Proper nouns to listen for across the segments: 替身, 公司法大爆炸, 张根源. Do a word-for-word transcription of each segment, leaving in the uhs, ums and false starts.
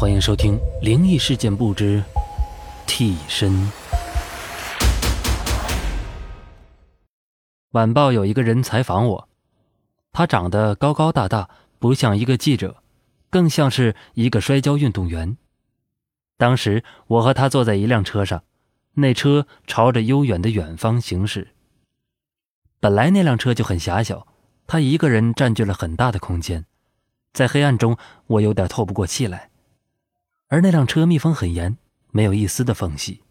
欢迎收听《灵异事件簿之替身》。晚报有一个人采访我，他长得高高大大，不像一个记者，更像是一个摔跤运动员。当时我和他坐在一辆车上，那车朝着悠远的远方行驶。本来那辆车就很狭小，他一个人占据了很大的空间，在黑暗中我有点透不过气来。而那辆车密封很严，没有一丝的缝隙。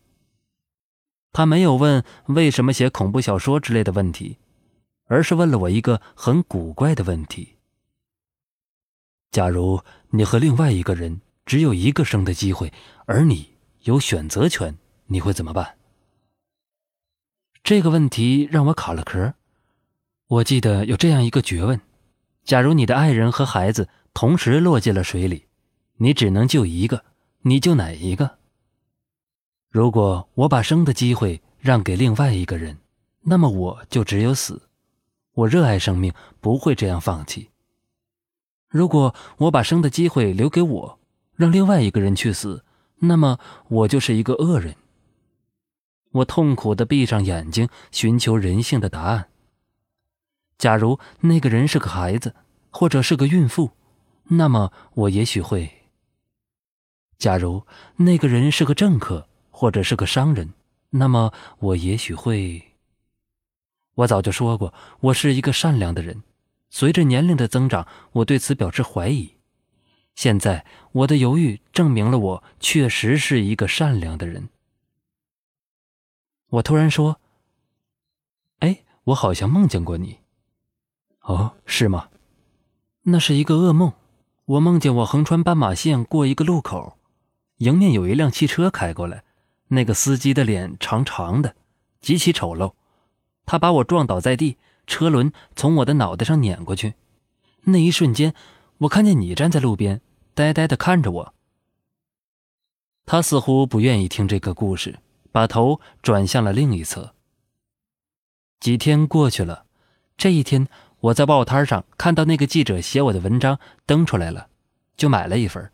他没有问为什么写恐怖小说之类的问题，而是问了我一个很古怪的问题。假如你和另外一个人只有一个生的机会，而你有选择权，你会怎么办？这个问题让我卡了壳。我记得有这样一个学问：假如你的爱人和孩子同时落进了水里，你只能救一个，你救哪一个？如果我把生的机会让给另外一个人，那么我就只有死。我热爱生命，不会这样放弃。如果我把生的机会留给我，让另外一个人去死，那么我就是一个恶人。我痛苦地闭上眼睛，寻求人性的答案。假如那个人是个孩子，或者是个孕妇，那么我也许会。假如那个人是个政客，或者是个商人，那么我也许会。我早就说过，我是一个善良的人。随着年龄的增长，我对此表示怀疑。现在，我的犹豫证明了我确实是一个善良的人。我突然说：“哎，我好像梦见过你。”“哦，是吗？”“那是一个噩梦。我梦见我横穿斑马线过一个路口，迎面有一辆汽车开过来，那个司机的脸长长的，极其丑陋。他把我撞倒在地，车轮从我的脑袋上碾过去。那一瞬间，我看见你站在路边，呆呆地看着我。”他似乎不愿意听这个故事，把头转向了另一侧。几天过去了，这一天我在报摊上看到那个记者写我的文章登出来了，就买了一份。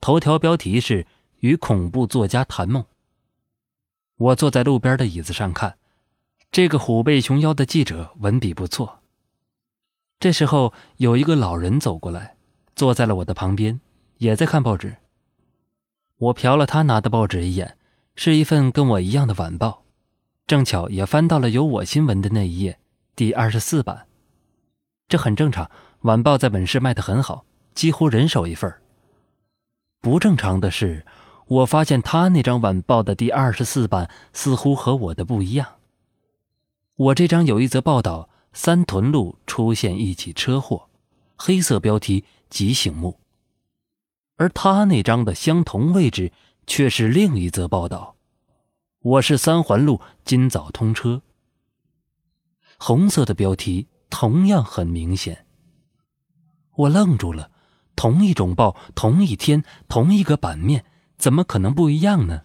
头条标题是“与恐怖作家谈梦”。我坐在路边的椅子上看。这个虎背熊腰的记者文笔不错。这时候有一个老人走过来，坐在了我的旁边，也在看报纸。我瞟了他拿的报纸一眼，是一份跟我一样的晚报，正巧也翻到了有我新闻的那一页，第二十四版。这很正常，晚报在本市卖得很好，几乎人手一份。不正常的是，我发现他那张晚报的第二十四版似乎和我的不一样。我这张有一则报道，三屯路出现一起车祸，黑色标题极醒目。而他那张的相同位置却是另一则报道，我是三环路今早通车。红色的标题同样很明显。我愣住了，同一种报，同一天，同一个版面，怎么可能不一样呢？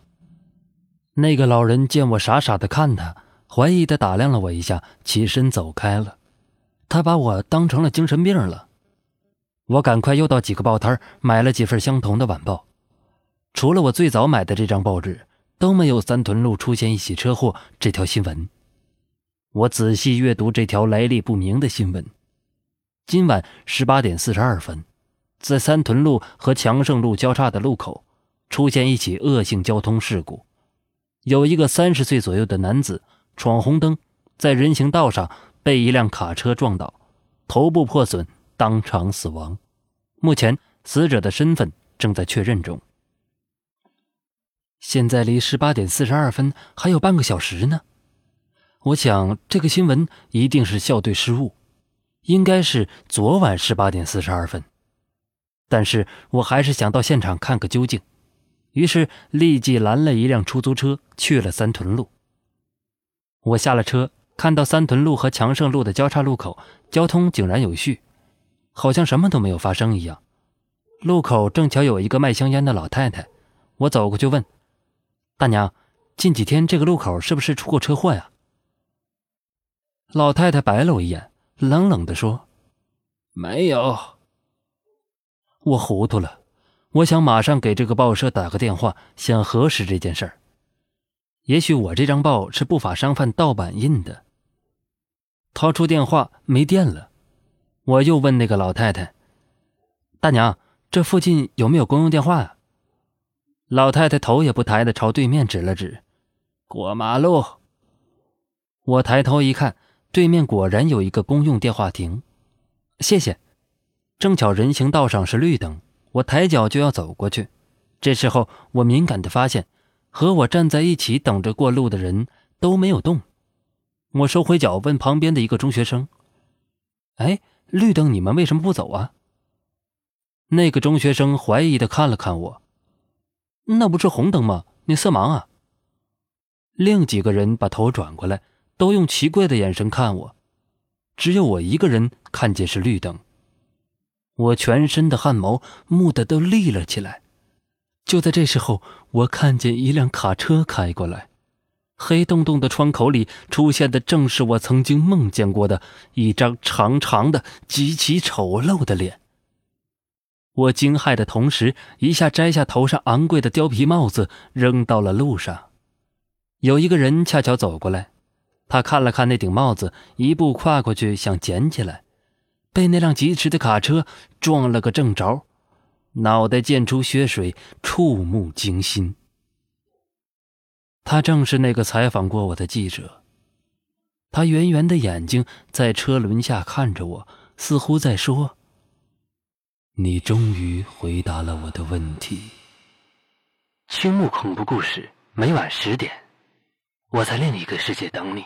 那个老人见我傻傻地看他，怀疑地打量了我一下，起身走开了。他把我当成了精神病了。我赶快又到几个报摊买了几份相同的晚报。除了我最早买的这张报纸，都没有三屯路出现一起车祸这条新闻。我仔细阅读这条来历不明的新闻。今晚十八点四十二分，在三屯路和强盛路交叉的路口，出现一起恶性交通事故。有一个三十岁左右的男子闯红灯，在人行道上被一辆卡车撞倒，头部破损，当场死亡。目前死者的身份正在确认中。现在离十八点四十二分还有半个小时呢。我想这个新闻一定是校对失误，应该是昨晚十八点四十二分。但是我还是想到现场看个究竟，于是立即拦了一辆出租车去了三屯路。我下了车，看到三屯路和强盛路的交叉路口，交通井然有序，好像什么都没有发生一样。路口正巧有一个卖香烟的老太太，我走过去问：“大娘，近几天这个路口是不是出过车祸呀？”老太太白了我一眼，冷冷地说：“没有。”我糊涂了，我想马上给这个报社打个电话，先核实这件事儿。也许我这张报是不法商贩盗版印的。掏出电话，没电了。我又问那个老太太：“大娘，这附近有没有公用电话呀？”老太太头也不抬的朝对面指了指：“过马路。”我抬头一看，对面果然有一个公用电话亭。谢谢。正巧人行道上是绿灯。我抬脚就要走过去，这时候我敏感地发现，和我站在一起等着过路的人都没有动。我收回脚问旁边的一个中学生：“哎，绿灯你们为什么不走啊？”那个中学生怀疑地看了看我：“那不是红灯吗？你色盲啊？”另几个人把头转过来，都用奇怪的眼神看我，只有我一个人看见是绿灯。我全身的汗毛蓦地都立了起来。就在这时候，我看见一辆卡车开过来，黑洞洞的窗口里出现的正是我曾经梦见过的一张长长的极其丑陋的脸。我惊骇的同时，一下摘下头上昂贵的貂皮帽子扔到了路上。有一个人恰巧走过来，他看了看那顶帽子，一步跨过去想捡起来，被那辆疾驰的卡车撞了个正着，脑袋溅出血水，触目惊心。他正是那个采访过我的记者，他圆圆的眼睛在车轮下看着我，似乎在说：“你终于回答了我的问题。”青木恐怖故事，每晚十点，我在另一个世界等你。